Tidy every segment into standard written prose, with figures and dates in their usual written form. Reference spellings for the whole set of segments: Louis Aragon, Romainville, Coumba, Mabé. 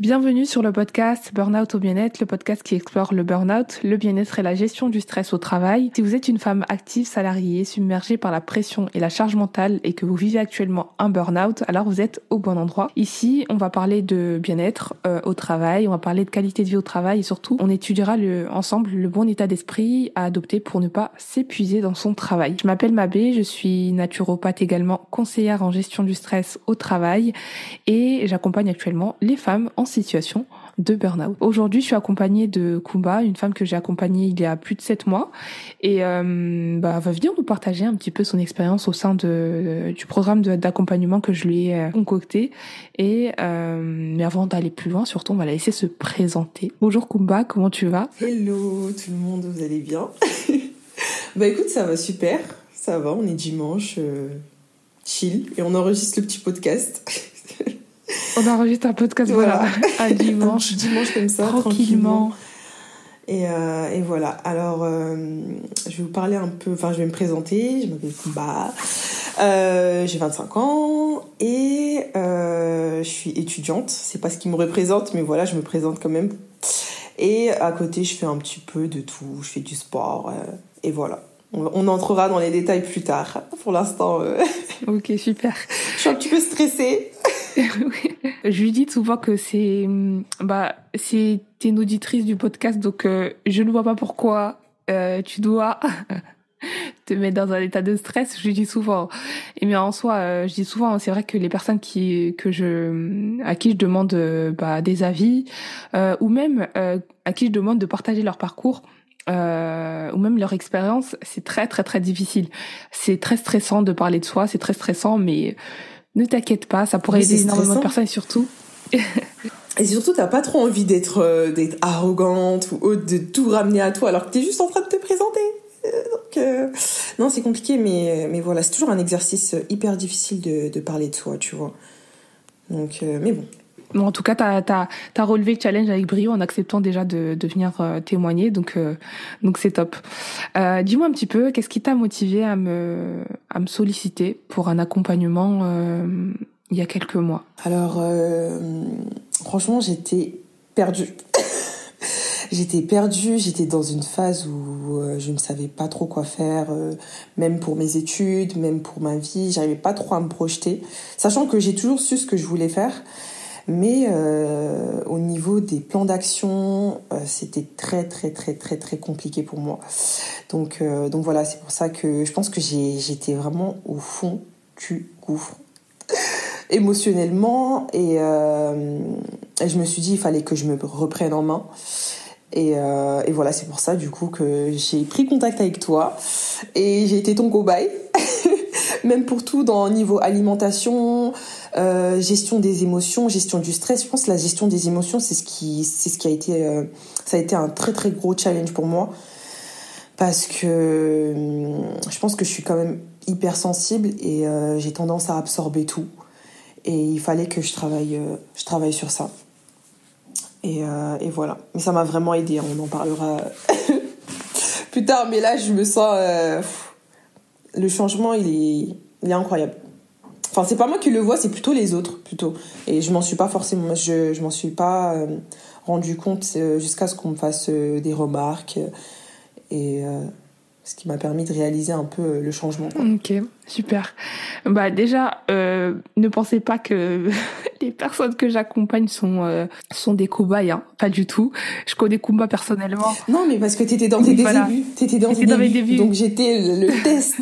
Bienvenue sur le podcast Burnout au bien-être, le podcast qui explore le burnout, le bien-être et la gestion du stress au travail. Si vous êtes une femme active, salariée, submergée par la pression et la charge mentale et que vous vivez actuellement un burnout, alors vous êtes au bon endroit. Ici, on va parler de bien-être au travail, on va parler de qualité de vie au travail et surtout, on étudiera ensemble le bon état d'esprit à adopter pour ne pas s'épuiser dans son travail. Je m'appelle Mabé, je suis naturopathe également conseillère en gestion du stress au travail et j'accompagne actuellement les femmes en situation de burn-out. Aujourd'hui, je suis accompagnée de Coumba, une femme que j'ai accompagnée il y a plus de 7 mois et va venir nous partager un petit peu son expérience au sein du programme d'accompagnement que je lui ai concocté. Mais avant d'aller plus loin, surtout, on va la laisser se présenter. Bonjour Coumba, comment tu vas ? Hello tout le monde, vous allez bien ? Écoute, ça va super, ça va, on est dimanche, chill, et on enregistre le petit podcast. On enregistre un podcast, voilà. À dimanche. Dimanche comme ça, tranquillement. Et voilà, alors je vais vous parler un peu, je vais me présenter, je m'appelle Coumba, j'ai 25 ans et je suis étudiante, c'est pas ce qui me représente, mais voilà, je me présente quand même. Et à côté, je fais un petit peu de tout, je fais du sport, et voilà. On entrera dans les détails plus tard, pour l'instant. Ok, super. Je suis un petit peu stressée. Je lui dis souvent que c'est une auditrice du podcast, donc je ne vois pas pourquoi tu dois te mettre dans un état de stress. Je lui dis souvent. Et bien en soi, je dis souvent, c'est vrai que les personnes à qui je demande des avis ou même à qui je demande de partager leur parcours. Ou même leur expérience, c'est très très très difficile. C'est très stressant de parler de soi, c'est très stressant, mais ne t'inquiète pas, ça pourrait aider énormément de personnes surtout. Et surtout, t'as pas trop envie d'être arrogante ou autre, de tout ramener à toi alors que t'es juste en train de te présenter. Non, c'est compliqué, mais voilà, c'est toujours un exercice hyper difficile de parler de soi, tu vois. Donc, mais bon. En tout cas, t'as relevé le challenge avec brio en acceptant déjà de venir témoigner, donc c'est top. Dis-moi un petit peu, qu'est-ce qui t'a motivé à me solliciter pour un accompagnement il y a quelques mois ? Alors, franchement, j'étais perdue. J'étais dans une phase où je ne savais pas trop quoi faire, même pour mes études, même pour ma vie. J'arrivais pas trop à me projeter, sachant que j'ai toujours su ce que je voulais faire. Mais au niveau des plans d'action, c'était très très très très très compliqué pour moi. Donc voilà, c'est pour ça que je pense que j'étais vraiment au fond du gouffre émotionnellement et je me suis dit il fallait que je me reprenne en main. Et voilà, c'est pour ça du coup que j'ai pris contact avec toi et j'ai été ton cobaye. Même pour tout, dans niveau alimentation, gestion des émotions, gestion du stress. Je pense que la gestion des émotions, c'est ce qui a été, ça a été un très très gros challenge pour moi parce que je pense que je suis quand même hyper sensible et j'ai tendance à absorber tout. Et il fallait que je travaille sur ça. Et voilà. Mais ça m'a vraiment aidée. On en parlera plus tard. Mais là, je me sens. Le changement, il est incroyable. Enfin, c'est pas moi qui le vois, c'est plutôt les autres, plutôt. Et je m'en suis pas forcément, je m'en suis pas rendu compte jusqu'à ce qu'on me fasse des remarques. Et ce qui m'a permis de réaliser un peu le changement. Ok, super. Déjà, ne pensez pas que les personnes que j'accompagne sont des cobayes, hein. Pas du tout. Je connais Coumba personnellement. Non, mais parce que t'étais dans tes débuts. T'étais dans mes débuts. Donc j'étais le test.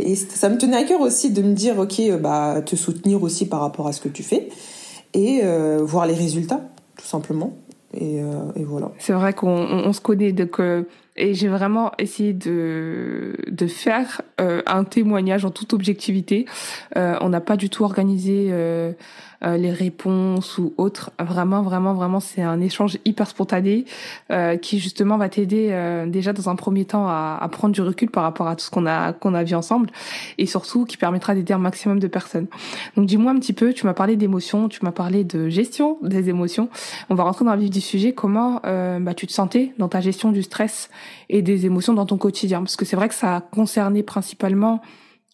Et ça me tenait à cœur aussi de me dire, ok, te soutenir aussi par rapport à ce que tu fais et voir les résultats, tout simplement. Et voilà. C'est vrai qu'on se connaît, donc et j'ai vraiment essayé de faire un témoignage en toute objectivité. On n'a pas du tout organisé les réponses ou autres. Vraiment, c'est un échange hyper spontané qui justement va t'aider déjà dans un premier temps à prendre du recul par rapport à tout ce qu'on a vu ensemble et surtout qui permettra d'aider un maximum de personnes. Donc dis-moi un petit peu, tu m'as parlé d'émotions, tu m'as parlé de gestion des émotions. On va rentrer dans le vif du sujet. Comment tu te sentais dans ta gestion du stress et des émotions dans ton quotidien, parce que c'est vrai que ça a concerné principalement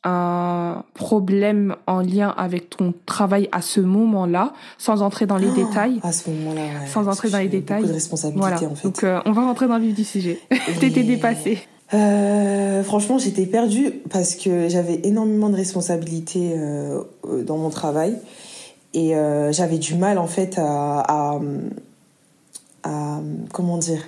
un problème en lien avec ton travail à ce moment-là, sans entrer dans les détails. À ce moment-là, ouais. Sans entrer dans les détails. Beaucoup de responsabilités, voilà. En fait. Donc, on va rentrer dans le vif du sujet. Et... T'étais dépassée. Franchement, j'étais perdue parce que j'avais énormément de responsabilités dans mon travail et j'avais du mal, en fait, à comment dire.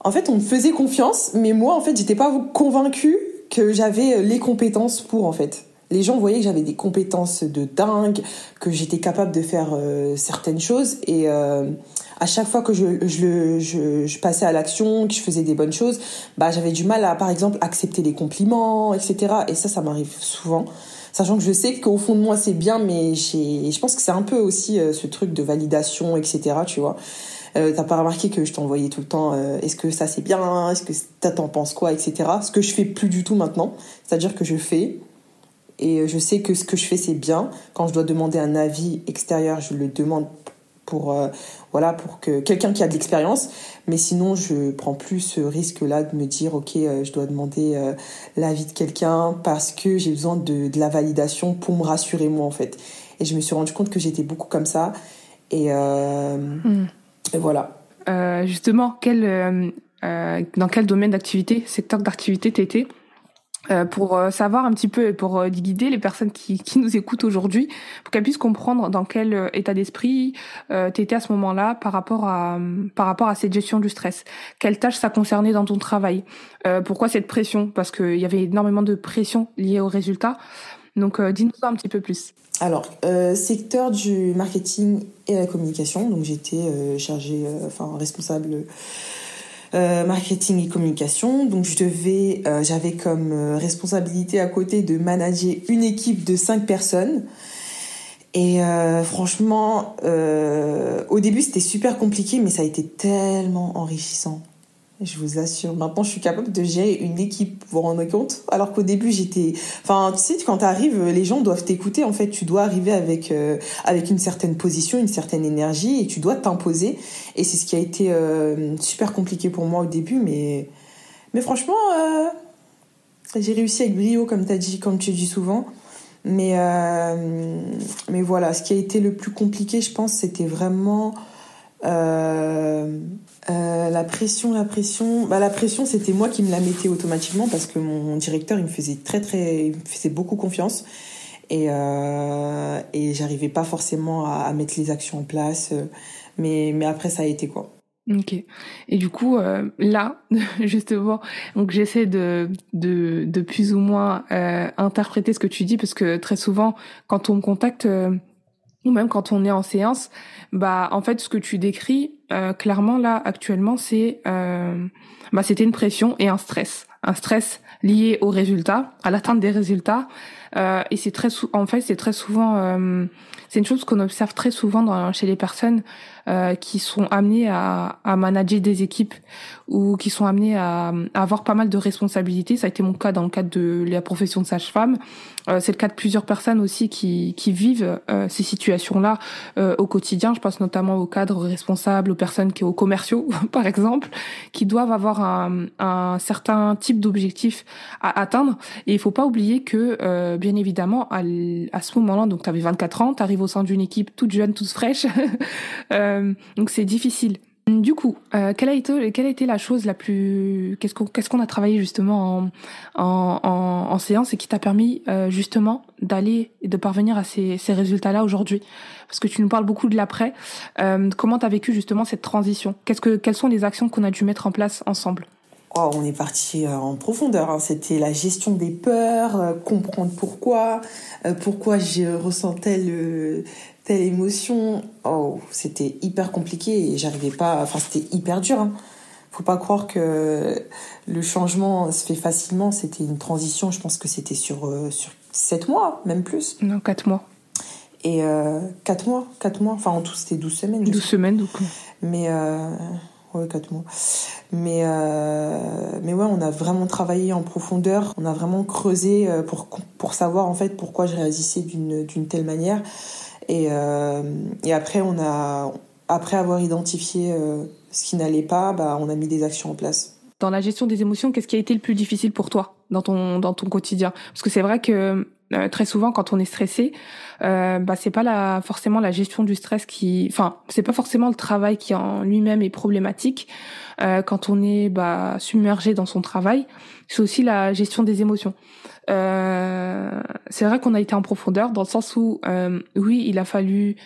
En fait, on me faisait confiance, mais moi, en fait, j'étais pas convaincue que j'avais les compétences pour, en fait. Les gens voyaient que j'avais des compétences de dingue, que j'étais capable de faire certaines choses. Et à chaque fois que je passais à l'action, que je faisais des bonnes choses, bah, j'avais du mal à, par exemple, accepter les compliments, etc. Et ça m'arrive souvent. Sachant que je sais qu'au fond de moi, c'est bien, mais je pense que c'est un peu aussi ce truc de validation, etc., tu vois. T'as pas remarqué que je t'envoyais tout le temps est-ce que ça c'est bien, est-ce que t'en penses quoi, etc. Ce que je fais plus du tout maintenant, c'est-à-dire que je fais et je sais que ce que je fais c'est bien. Quand je dois demander un avis extérieur, je le demande pour que quelqu'un qui a de l'expérience, mais sinon je prends plus ce risque là de me dire ok, je dois demander l'avis de quelqu'un parce que j'ai besoin de la validation pour me rassurer moi en fait. Et je me suis rendu compte que j'étais beaucoup comme ça et et voilà. Justement, dans quel domaine d'activité, secteur d'activité t'étais, pour savoir un petit peu, pour guider les personnes qui nous écoutent aujourd'hui, pour qu'elles puissent comprendre dans quel état d'esprit t'étais à ce moment-là par rapport à cette gestion du stress. Quelles tâches ça concernait dans ton travail ? Pourquoi cette pression ? Parce qu'il y avait énormément de pression liée aux résultats. Donc, dis-nous un petit peu plus. Alors, secteur du marketing et la communication. Donc, j'étais chargée, responsable marketing et communication. Donc, j'avais comme responsabilité à côté de manager une équipe de 5 personnes. Et franchement, au début, c'était super compliqué, mais ça a été tellement enrichissant. Je vous assure, maintenant je suis capable de gérer une équipe, vous vous rendez compte ? Alors qu'au début j'étais... Enfin, tu sais, quand t'arrives, les gens doivent t'écouter, en fait, tu dois arriver avec une certaine position, une certaine énergie, et tu dois t'imposer. Et c'est ce qui a été super compliqué pour moi au début, mais franchement, j'ai réussi avec brio, comme tu dis souvent. Mais voilà, ce qui a été le plus compliqué, je pense, c'était vraiment... la pression. Bah, la pression, c'était moi qui me la mettais automatiquement parce que mon directeur, il me faisait beaucoup confiance et j'arrivais pas forcément à mettre les actions en place. Mais après, ça a été quoi. Ok. Et du coup, là, justement, donc j'essaie de plus ou moins interpréter ce que tu dis parce que très souvent, quand on me contacte, ou même quand on est en séance, bah en fait ce que tu décris clairement là actuellement, c'est c'était une pression et un stress lié aux résultats, à l'atteinte des résultats, et c'est une chose qu'on observe très souvent chez les personnes qui sont amenées à manager des équipes ou qui sont amenées à avoir pas mal de responsabilités. Ça a été mon cas dans le cadre de la profession de sage-femme. C'est le cas de plusieurs personnes aussi qui vivent ces situations-là au quotidien. Je pense notamment aux cadres responsables, aux personnes aux commerciaux, par exemple, qui doivent avoir un certain type d'objectif à atteindre. Et il faut pas oublier que, bien évidemment, à ce moment-là, donc tu avais 24 ans, tu arrives au sein d'une équipe toute jeune, toute fraîche, donc c'est difficile. Du coup, quelle a été la chose la plus... Qu'est-ce qu'on a travaillé justement en séance et qui t'a permis justement d'aller et de parvenir à ces résultats-là aujourd'hui ? Parce que tu nous parles beaucoup de l'après. Comment t'as vécu justement cette transition ? Quelles sont les actions qu'on a dû mettre en place ensemble ? Oh, on est parti en profondeur, hein. C'était la gestion des peurs, comprendre pourquoi je ressentais telle émotion. Oh, c'était hyper compliqué et j'arrivais pas... Enfin, c'était hyper dur, hein. Faut pas croire que le changement se fait facilement. C'était une transition, je pense que c'était sur 7 mois, même plus. Non, 4 mois. Et 4 mois. Enfin, en tout, c'était 12 semaines. 12 semaines, donc. Mais... 4 mois. Mais ouais, on a vraiment travaillé en profondeur. On a vraiment creusé pour savoir en fait pourquoi je réagissais d'une telle manière. Et après, après avoir identifié ce qui n'allait pas, bah, on a mis des actions en place. dans la gestion des émotions, qu'est-ce qui a été le plus difficile pour toi dans ton quotidien? Parce que c'est vrai que très souvent quand on est stressé, c'est pas forcément la gestion du stress c'est pas forcément le travail qui en lui-même est problématique. Quand on est submergé dans son travail, c'est aussi la gestion des émotions. C'est vrai qu'on a été en profondeur dans le sens où oui, il a fallu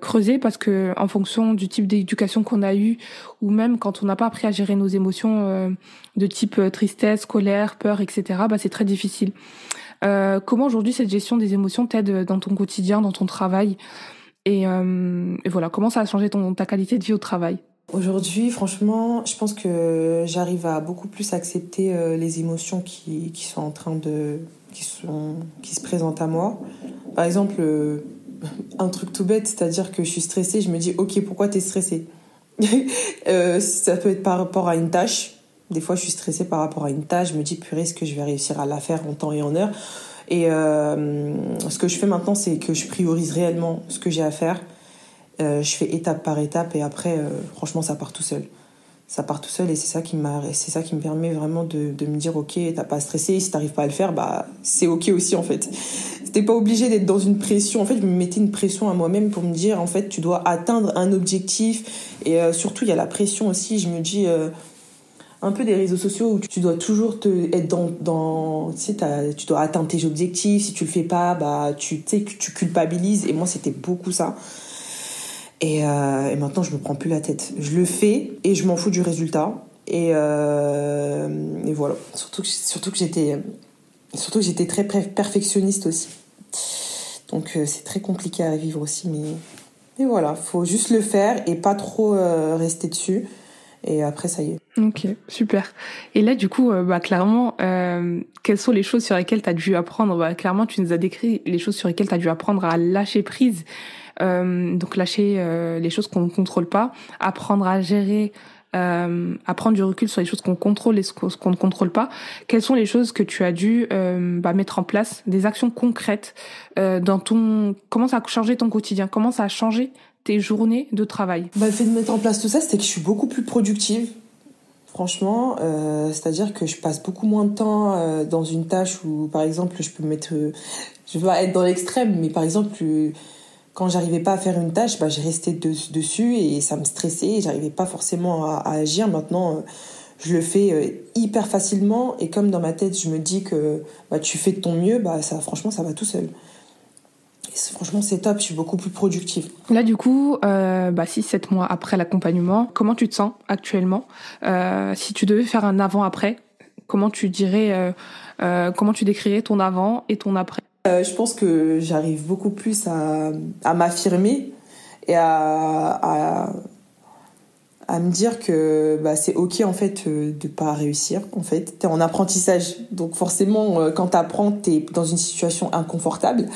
creuser, parce que en fonction du type d'éducation qu'on a eu, ou même quand on n'a pas appris à gérer nos émotions de type tristesse, colère, peur, etc., c'est très difficile. Comment aujourd'hui cette gestion des émotions t'aide dans ton quotidien, dans ton travail, et voilà, comment ça a changé ta qualité de vie au travail? Aujourd'hui, franchement, je pense que j'arrive à beaucoup plus accepter les émotions qui se présentent à moi. Par exemple, un truc tout bête, c'est-à-dire que je suis stressée, je me dis « Ok, pourquoi t'es stressée ?» Ça peut être par rapport à une tâche. Des fois, je suis stressée par rapport à une tâche. Je me dis « Purée, est-ce que je vais réussir à la faire en temps et en heure ?» Et ce que je fais maintenant, c'est que je priorise réellement ce que j'ai à faire. Je fais étape par étape, et après franchement ça part tout seul, et c'est ça qui me permet vraiment de me dire ok, t'as pas à stresser, si t'arrives pas à le faire, c'est ok aussi. En fait, t'es pas obligé d'être dans une pression. En fait, je me mettais une pression à moi-même pour me dire en fait tu dois atteindre un objectif, et surtout il y a la pression aussi, je me dis un peu des réseaux sociaux où tu dois toujours être dans tu dois atteindre tes objectifs, si tu le fais pas tu culpabilises, et moi c'était beaucoup ça. Et maintenant, je me prends plus la tête. Je le fais et je m'en fous du résultat. Et voilà. Surtout que j'étais très perfectionniste aussi. Donc, c'est très compliqué à vivre aussi. Mais voilà, faut juste le faire et pas trop rester dessus. Et après, ça y est. Ok, super. Et là, du coup, clairement, quelles sont les choses sur lesquelles tu as dû apprendre? Clairement, tu nous as décrit les choses sur lesquelles tu as dû apprendre à lâcher prise. Donc lâcher les choses qu'on ne contrôle pas, apprendre à gérer, prendre du recul sur les choses qu'on contrôle et ce qu'on ne contrôle pas. Quelles sont les choses que tu as dû mettre en place, des actions concrètes comment ça a changé ton quotidien, comment ça a changé tes journées de travail? Le fait de mettre en place tout ça, c'était que je suis beaucoup plus productive. Franchement, c'est-à-dire que je passe beaucoup moins de temps dans une tâche où, par exemple, je peux mettre... je veux pas être dans l'extrême, mais par exemple... quand j'arrivais pas à faire une tâche, je restais dessus et ça me stressait et j'arrivais pas forcément à agir. Maintenant, je le fais hyper facilement, et comme dans ma tête, je me dis que tu fais de ton mieux, ça, franchement, ça va tout seul. Et franchement, c'est top, je suis beaucoup plus productive. Là, du coup, 6-7 mois après l'accompagnement, comment tu te sens actuellement? Si tu devais faire un avant-après, comment tu dirais, comment tu décrirais ton avant et ton après? Je pense que j'arrive beaucoup plus à m'affirmer et à me dire que c'est ok en fait de pas réussir. En fait, t'es en apprentissage, donc forcément quand t'apprends, t'es dans une situation inconfortable,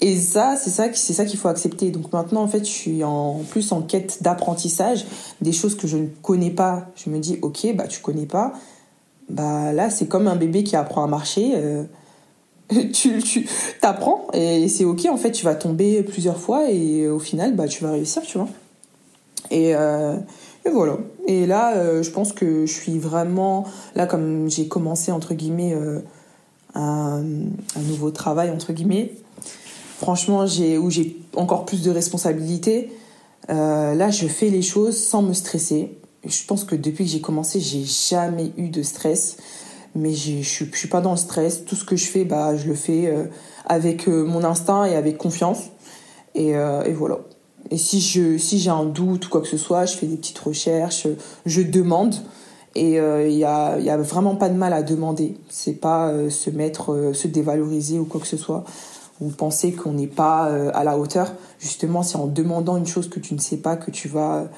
et ça c'est ça qu'il faut accepter. Donc maintenant en fait, je suis en plus en quête d'apprentissage des choses que je ne connais pas. Je me dis ok, tu connais pas, là c'est comme un bébé qui apprend à marcher. Tu t'apprends et c'est ok en fait, tu vas tomber plusieurs fois et au final tu vas réussir, tu vois. Et voilà, et là je pense que je suis vraiment là, comme j'ai commencé entre guillemets un nouveau travail entre guillemets, franchement j'ai encore plus de responsabilités. Là je fais les choses sans me stresser. Je pense que depuis que j'ai commencé, j'ai jamais eu de stress. Mais je suis pas dans le stress. Tout ce que je fais, je le fais avec mon instinct et avec confiance. Et voilà. Et si j'ai un doute ou quoi que ce soit, je fais des petites recherches, je demande. Et y a vraiment pas de mal à demander. C'est pas se dévaloriser ou quoi que ce soit, ou penser qu'on n'est pas à la hauteur. Justement, c'est en demandant une chose que tu ne sais pas que tu vas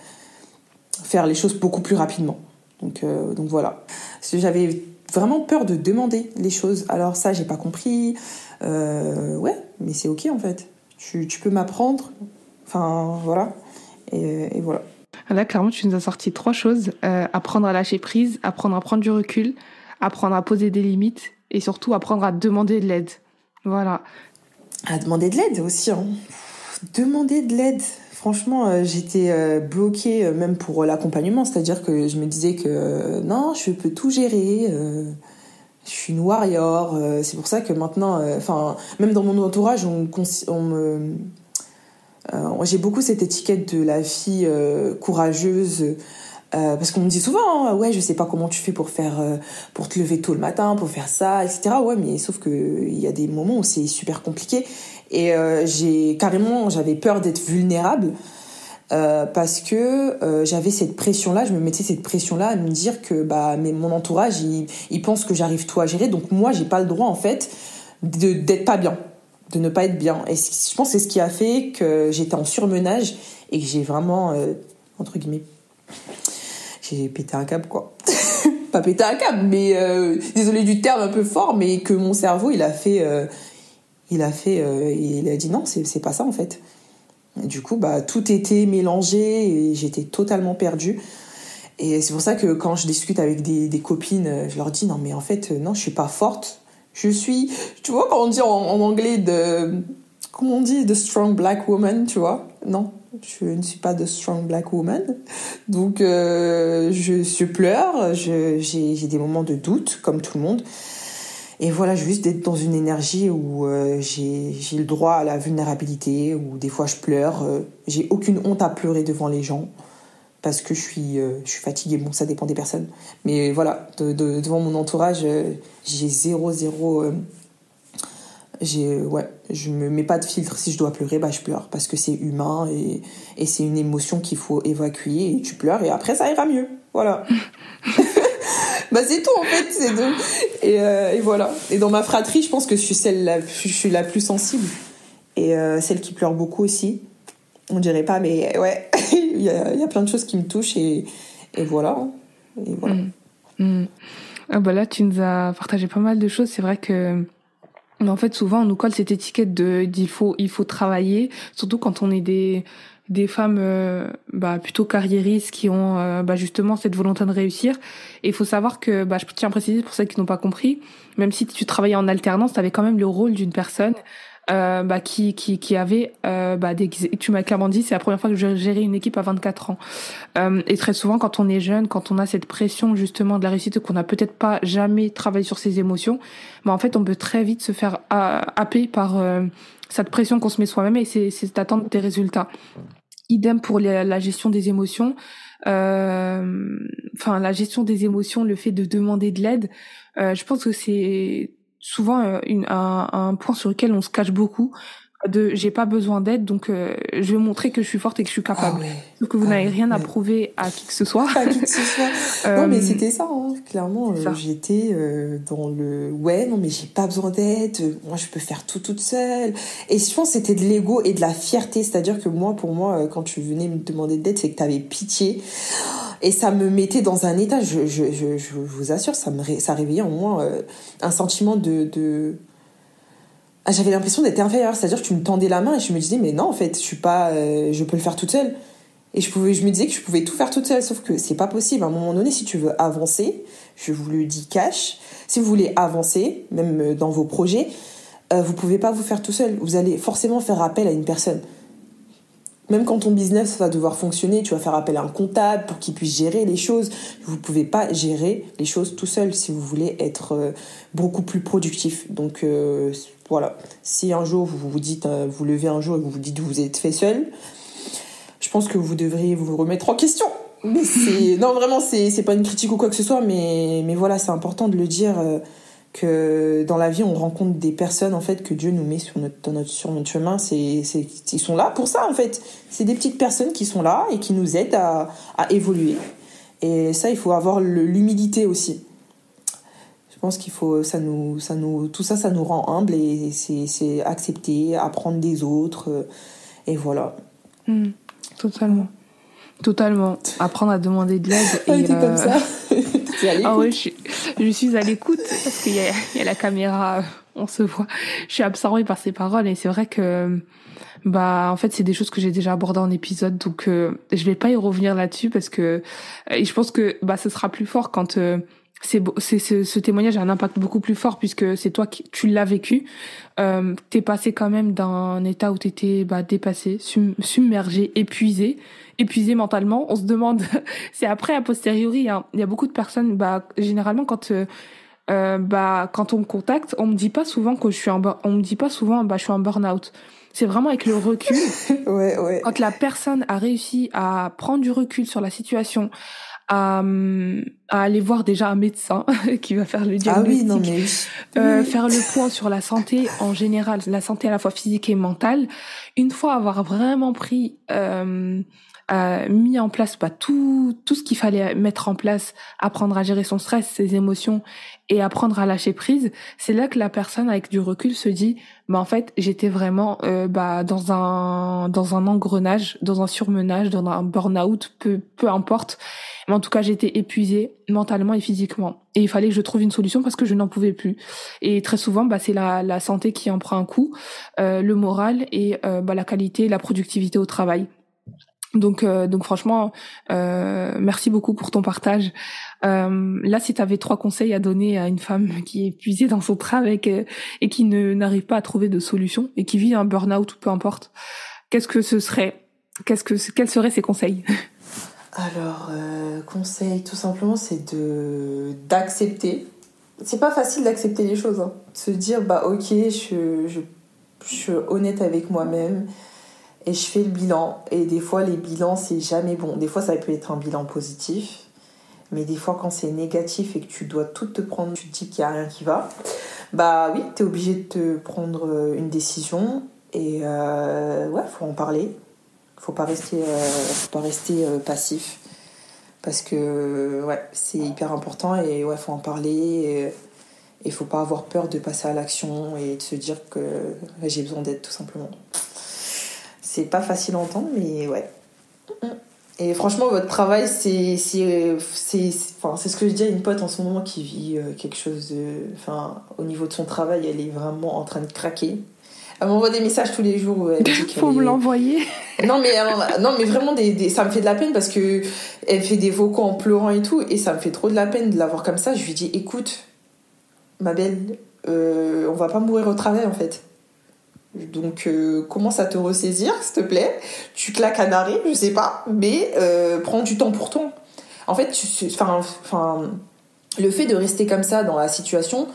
faire les choses beaucoup plus rapidement. Donc voilà. Parce que j'avais vraiment peur de demander les choses. Alors ça, j'ai pas compris. Ouais, mais c'est ok en fait. Tu peux m'apprendre. Enfin, voilà. Et voilà. Là, clairement, tu nous as sorti 3 choses. Apprendre à lâcher prise, apprendre à prendre du recul, apprendre à poser des limites, et surtout apprendre à demander de l'aide. Voilà. À demander de l'aide aussi. Demander de l'aide. Franchement, j'étais bloquée même pour l'accompagnement, c'est-à-dire que je me disais que non, je peux tout gérer, je suis une warrior, c'est pour ça que maintenant, enfin, même dans mon entourage, j'ai beaucoup cette étiquette de la fille courageuse, parce qu'on me dit souvent, hein, ouais, je sais pas comment tu fais pour faire, pour te lever tôt le matin, pour faire ça, etc. Ouais, mais sauf que il y a des moments où c'est super compliqué. Et j'avais peur d'être vulnérable parce que j'avais cette pression-là, je me mettais cette pression-là à me dire que mon entourage, il pense que j'arrive tout à gérer, donc moi, j'ai pas le droit en fait d'être pas bien, de ne pas être bien. Et je pense que c'est ce qui a fait que j'étais en surmenage et que j'ai vraiment, entre guillemets, j'ai pété un câble, quoi. Pas pété un câble, mais désolée du terme un peu fort, mais que mon cerveau, il a dit non, c'est pas ça en fait. Et du coup, tout était mélangé et j'étais totalement perdue. Et c'est pour ça que quand je discute avec des copines, je leur dis non, mais en fait, non, je suis pas forte. Je suis, tu vois, quand on dit en anglais comment on dit, the strong black woman, tu vois. Non, je ne suis pas the strong black woman. Donc, je pleure, j'ai des moments de doute, comme tout le monde. Et voilà, juste d'être dans une énergie où j'ai le droit à la vulnérabilité, où des fois je pleure. J'ai aucune honte à pleurer devant les gens parce que je suis fatiguée. Bon, ça dépend des personnes. Mais voilà, devant mon entourage, j'ai zéro... je me mets pas de filtre. Si je dois pleurer, je pleure parce que c'est humain et c'est une émotion qu'il faut évacuer. Et tu pleures et après, ça ira mieux. Voilà. C'est tout en fait, c'est deux. Et voilà. Et dans ma fratrie, je pense que je suis la plus sensible. Et celle qui pleure beaucoup aussi. On dirait pas, mais ouais, il y a plein de choses qui me touchent et voilà. Et voilà. Mmh. Là, tu nous as partagé pas mal de choses. C'est vrai que. En fait, souvent, on nous colle cette étiquette il faut travailler, surtout quand on est des femmes plutôt carriéristes qui ont justement cette volonté de réussir. Et il faut savoir que je tiens à préciser pour celles qui n'ont pas compris, même si tu travaillais en alternance, tu avais quand même le rôle d'une personne qui avait tu m'as clairement dit, c'est la première fois que je gérais une équipe à 24 ans. Et très souvent, quand on est jeune, quand on a cette pression justement de la réussite, qu'on n'a peut-être pas jamais travaillé sur ses émotions, en fait, on peut très vite se faire happer par cette pression qu'on se met soi-même et c'est d'attendre des résultats. Idem pour la gestion des émotions, la gestion des émotions, le fait de demander de l'aide, je pense que c'est souvent un point sur lequel on se cache beaucoup, de j'ai pas besoin d'aide, donc je vais montrer que je suis forte et que je suis capable. Ah ouais. Donc vous n'avez rien à prouver à qui que ce soit. À qui que ce soit. Non mais c'était ça, hein. Clairement, ça. J'étais dans le non mais j'ai pas besoin d'aide, moi je peux faire tout toute seule. Et je pense que c'était de l'ego et de la fierté, c'est-à-dire que pour moi quand tu venais me demander d'aide, c'est que t'avais pitié. Et ça me mettait dans un état, je vous assure, ça réveillait en moi un sentiment de... J'avais l'impression d'être inférieure, c'est-à-dire que tu me tendais la main et je me disais mais non en fait, je suis pas je peux le faire toute seule. Et je me disais que je pouvais tout faire toute seule, sauf que c'est pas possible. À un moment donné, si tu veux avancer, je vous le dis cash, si vous voulez avancer même dans vos projets, vous pouvez pas vous faire tout seul, vous allez forcément faire appel à une personne. Même quand ton business va devoir fonctionner, tu vas faire appel à un comptable pour qu'il puisse gérer les choses. Vous pouvez pas gérer les choses tout seul si vous voulez être beaucoup plus productif. Donc voilà, si un jour vous vous dites, vous levez un jour et vous vous dites vous êtes fait seul, je pense que vous devriez vous remettre en question. Mais non vraiment, c'est pas une critique ou quoi que ce soit, mais voilà, c'est important de le dire que dans la vie on rencontre des personnes en fait que Dieu nous met sur notre chemin, ils sont là pour ça en fait, c'est des petites personnes qui sont là et qui nous aident à évoluer et ça il faut avoir l'humilité aussi. Je pense qu'il faut ça nous rend humbles et c'est accepter, apprendre des autres et voilà. Totalement. Apprendre à demander de l'aide. Et t'es comme ça. T'es à l'écoute. Ah ouais, je suis à l'écoute parce qu'il y a la caméra, on se voit. Je suis absorbée par ces paroles et c'est vrai que en fait c'est des choses que j'ai déjà abordées en épisode, donc je vais pas y revenir là-dessus parce que et je pense que ce sera plus fort quand ce témoignage a un impact beaucoup plus fort puisque c'est toi qui tu l'as vécu. T'es passé quand même d'un état où t'étais dépassé, submergé, épuisé mentalement. On se demande, c'est après a posteriori. Hein. Il y a beaucoup de personnes, généralement quand on me contacte, on me dit pas souvent que je suis on me dit pas souvent je suis en burn-out. C'est vraiment avec le recul. ouais. Quand la personne a réussi à prendre du recul sur la situation, à aller voir déjà un médecin qui va faire le diagnostic, faire le point sur la santé en général, la santé à la fois physique et mentale. Une fois avoir vraiment mis en place tout ce qu'il fallait mettre en place, apprendre à gérer son stress, ses émotions et apprendre à lâcher prise, c'est là que la personne avec du recul se dit en fait j'étais vraiment dans un engrenage, dans un surmenage, dans un burn-out, peu importe, mais en tout cas j'étais épuisée mentalement et physiquement et il fallait que je trouve une solution parce que je n'en pouvais plus. Et très souvent c'est la santé qui en prend un coup, le moral et la qualité, la productivité au travail. Donc franchement, merci beaucoup pour ton partage. Là, si tu avais 3 conseils à donner à une femme qui est épuisée dans son travail et qui n'arrive pas à trouver de solution et qui vit un burn-out ou peu importe, qu'est-ce que ce serait ? Quels seraient ces conseils ? Alors, conseil, tout simplement, c'est d'accepter. C'est pas facile d'accepter les choses. Hein. Se dire ok, je suis honnête avec moi-même. Et je fais le bilan. Et des fois, les bilans, c'est jamais bon. Des fois, ça peut être un bilan positif. Mais des fois, quand c'est négatif et que tu dois tout te prendre, tu te dis qu'il n'y a rien qui va. Oui, t'es obligé de te prendre une décision. Et faut en parler. Faut pas rester passif. Parce que, c'est hyper important. Et faut en parler. Et faut pas avoir peur de passer à l'action et de se dire que j'ai besoin d'aide, tout simplement. C'est pas facile à entendre, mais Et franchement, votre travail, c'est ce que je dis à une pote en ce moment qui vit quelque chose au niveau de son travail, elle est vraiment en train de craquer. Elle m'envoie des messages tous les jours. Où elle dit faut me l'envoyer. Non mais vraiment ça me fait de la peine parce que elle fait des vocaux en pleurant et tout, et ça me fait trop de la peine de la voir comme ça. Je lui dis écoute, ma belle, on va pas mourir au travail en fait. Donc commence à te ressaisir s'il te plaît, tu claques un arrêt, je sais pas, mais prends du temps pour toi en fait. Le fait de rester comme ça dans la situation,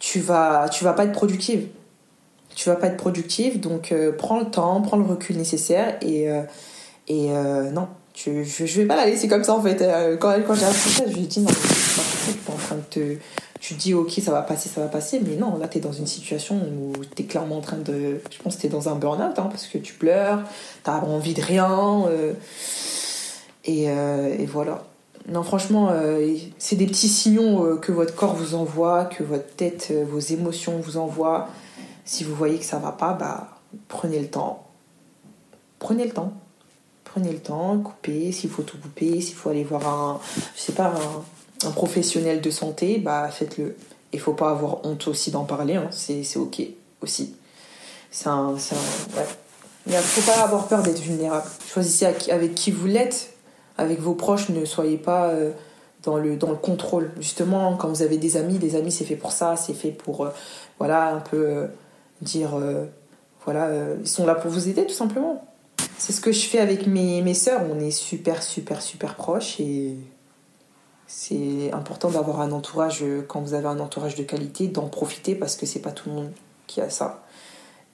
tu vas pas être productive, donc prends le temps, prends le recul nécessaire et non, je vais pas la laisser comme ça en fait. Quand j'ai appris ça, je lui ai dit non, c'est pas possible, tu te dis ok, ça va passer, mais non, là t'es dans une situation où t'es clairement en train de, je pense que t'es dans un burn-out, hein, parce que tu pleures, t'as envie de rien, et voilà. Non, franchement, c'est des petits signaux que votre corps vous envoie, que votre tête, vos émotions vous envoient. Si vous voyez que ça va pas, prenez le temps, coupez, s'il faut tout couper, s'il faut aller voir un professionnel de santé, faites-le. Et faut pas avoir honte aussi d'en parler, hein. C'est ok aussi. Faut pas avoir peur d'être vulnérable. Choisissez avec qui vous l'êtes, avec vos proches, ne soyez pas dans le contrôle. Justement, quand vous avez des amis, c'est fait pour ça, c'est fait pour ils sont là pour vous aider tout simplement. C'est ce que je fais avec mes sœurs, on est super super super proches et c'est important d'avoir un entourage. Quand vous avez un entourage de qualité, d'en profiter parce que c'est pas tout le monde qui a ça.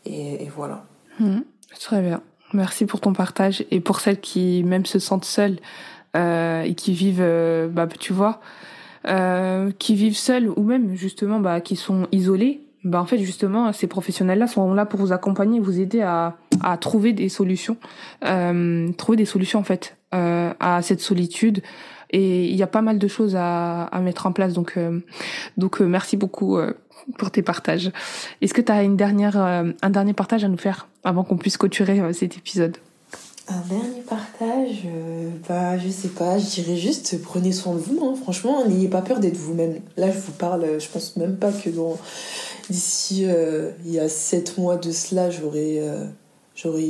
Et voilà. Très bien. Merci pour ton partage. Et pour celles qui même se sentent seules et qui vivent, qui vivent seules ou même justement qui sont isolées, en fait justement ces professionnels-là sont là pour vous accompagner, vous aider à trouver des solutions en fait à cette solitude. Et il y a pas mal de choses à mettre en place, donc merci beaucoup pour tes partages. Est-ce que tu as un dernier partage à nous faire avant qu'on puisse clôturer cet épisode ? Un dernier partage, je sais pas, je dirais juste prenez soin de vous, hein. Franchement, n'ayez pas peur d'être vous-même. Là, je vous parle, je pense même pas que d'ici il y a 7 mois de cela, j'aurais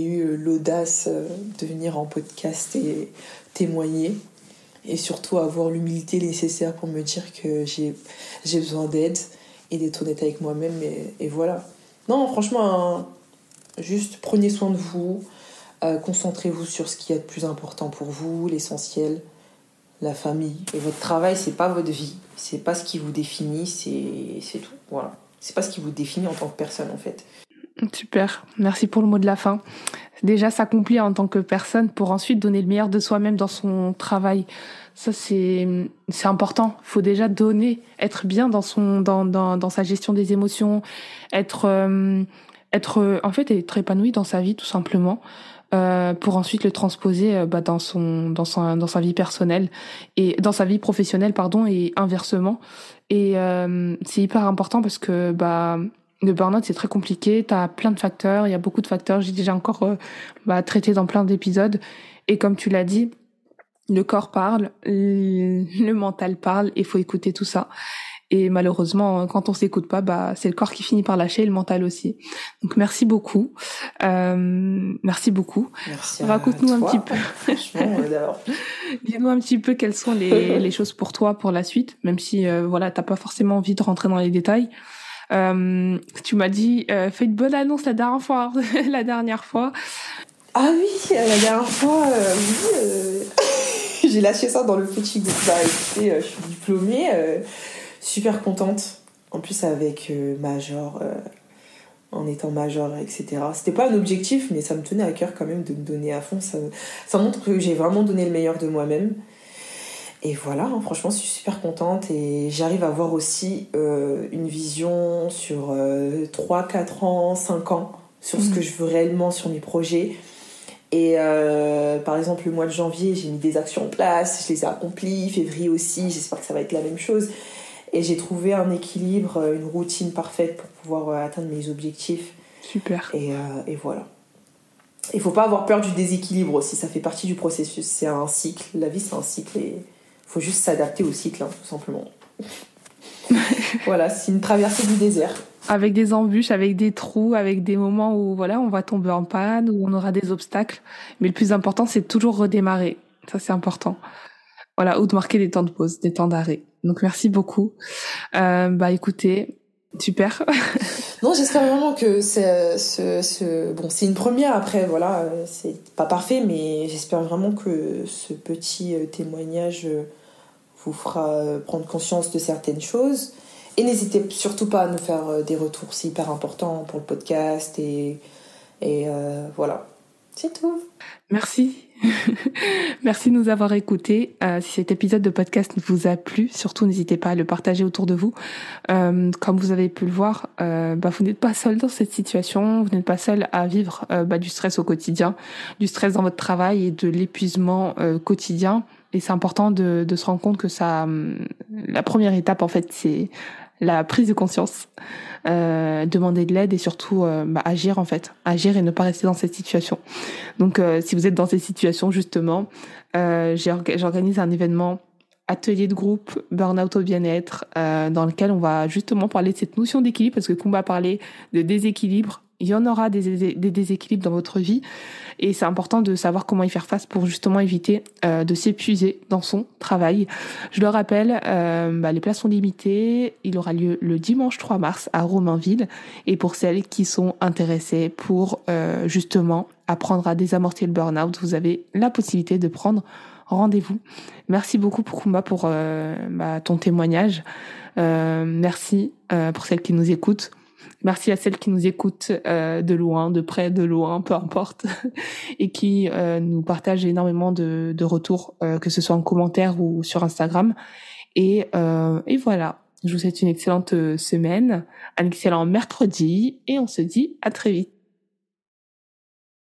eu l'audace de venir en podcast et témoigner. et surtout avoir l'humilité nécessaire pour me dire que j'ai besoin d'aide et d'être honnête avec moi-même et voilà. Non, franchement, juste prenez soin de vous, concentrez-vous sur ce qu'il y a de plus important pour vous, l'essentiel, la famille. Et votre travail, c'est pas votre vie, c'est pas ce qui vous définit, c'est tout, voilà. C'est pas ce qui vous définit en tant que personne, en fait. Super, merci pour le mot de la fin. Déjà s'accomplir en tant que personne pour ensuite donner le meilleur de soi-même dans son travail. Ça, c'est important. Faut déjà donner, être bien dans dans sa gestion des émotions, être épanoui dans sa vie, tout simplement, pour ensuite le transposer dans sa vie personnelle et dans sa vie professionnelle, et inversement. Et c'est hyper important parce que le burn-out, c'est très compliqué, t'as plein de facteurs, il y a beaucoup de facteurs, j'ai déjà encore traité dans plein d'épisodes. Et comme tu l'as dit, le corps parle, le mental parle, et faut écouter tout ça. Et malheureusement, quand on s'écoute pas, c'est le corps qui finit par lâcher, et le mental aussi. Donc merci beaucoup. Merci. Raconte-nous un petit peu. Franchement, d'abord. Dis-nous un petit peu quelles sont les choses pour toi pour la suite, même si t'as pas forcément envie de rentrer dans les détails. Tu m'as dit fais une bonne annonce la dernière fois. Ah oui, la dernière fois j'ai lâché ça dans le petit groupe. Je suis diplômée, super contente, en plus avec major, en étant major, etc. C'était pas un objectif, mais ça me tenait à cœur quand même de me donner à fond. Ça montre que j'ai vraiment donné le meilleur de moi-même. Et voilà, franchement, je suis super contente et j'arrive à avoir aussi une vision sur 3, 4 ans, 5 ans, sur ce que je veux réellement, sur mes projets. Et par exemple, le mois de janvier, j'ai mis des actions en place, je les ai accomplies, février aussi, j'espère que ça va être la même chose. Et j'ai trouvé un équilibre, une routine parfaite pour pouvoir atteindre mes objectifs. Super. Et voilà. Il ne faut pas avoir peur du déséquilibre aussi, ça fait partie du processus, c'est un cycle, la vie c'est un cycle et... Faut juste s'adapter au cycle, tout simplement. Voilà, c'est une traversée du désert. Avec des embûches, avec des trous, avec des moments où on va tomber en panne, où on aura des obstacles. Mais le plus important, c'est toujours redémarrer. Ça, c'est important. Voilà, ou de marquer des temps de pause, des temps d'arrêt. Donc, merci beaucoup. Écoutez, super. Non, j'espère vraiment que c'est une première. Après, c'est pas parfait, mais j'espère vraiment que ce petit témoignage vous fera prendre conscience de certaines choses. Et n'hésitez surtout pas à nous faire des retours, c'est hyper important pour le podcast. Et voilà, c'est tout. Merci. Merci de nous avoir écoutés. Si cet épisode de podcast vous a plu, surtout n'hésitez pas à le partager autour de vous. Comme vous avez pu le voir, vous n'êtes pas seul dans cette situation, vous n'êtes pas seul à vivre du stress au quotidien, du stress dans votre travail et de l'épuisement quotidien. Et c'est important de se rendre compte que la première étape, en fait, c'est la prise de conscience, demander de l'aide et surtout agir, en fait, agir et ne pas rester dans cette situation. Donc si vous êtes dans cette situation, justement, j'organise un événement atelier de groupe burn-out au bien-être dans lequel on va justement parler de cette notion d'équilibre, parce que Coumba parlait de déséquilibre. Il y en aura des déséquilibres dans votre vie et c'est important de savoir comment y faire face pour justement éviter de s'épuiser dans son travail. Je le rappelle, les places sont limitées. Il aura lieu le dimanche 3 mars à Romainville. Et pour celles qui sont intéressées pour justement apprendre à désamorcer le burn-out, vous avez la possibilité de prendre rendez-vous. Merci beaucoup pour Coumba pour ton témoignage. Merci pour celles qui nous écoutent. Merci à celles qui nous écoutent de loin, de près, de loin, peu importe, et qui nous partagent énormément de retours, que ce soit en commentaire ou sur Instagram. Et voilà, je vous souhaite une excellente semaine, un excellent mercredi, et on se dit à très vite.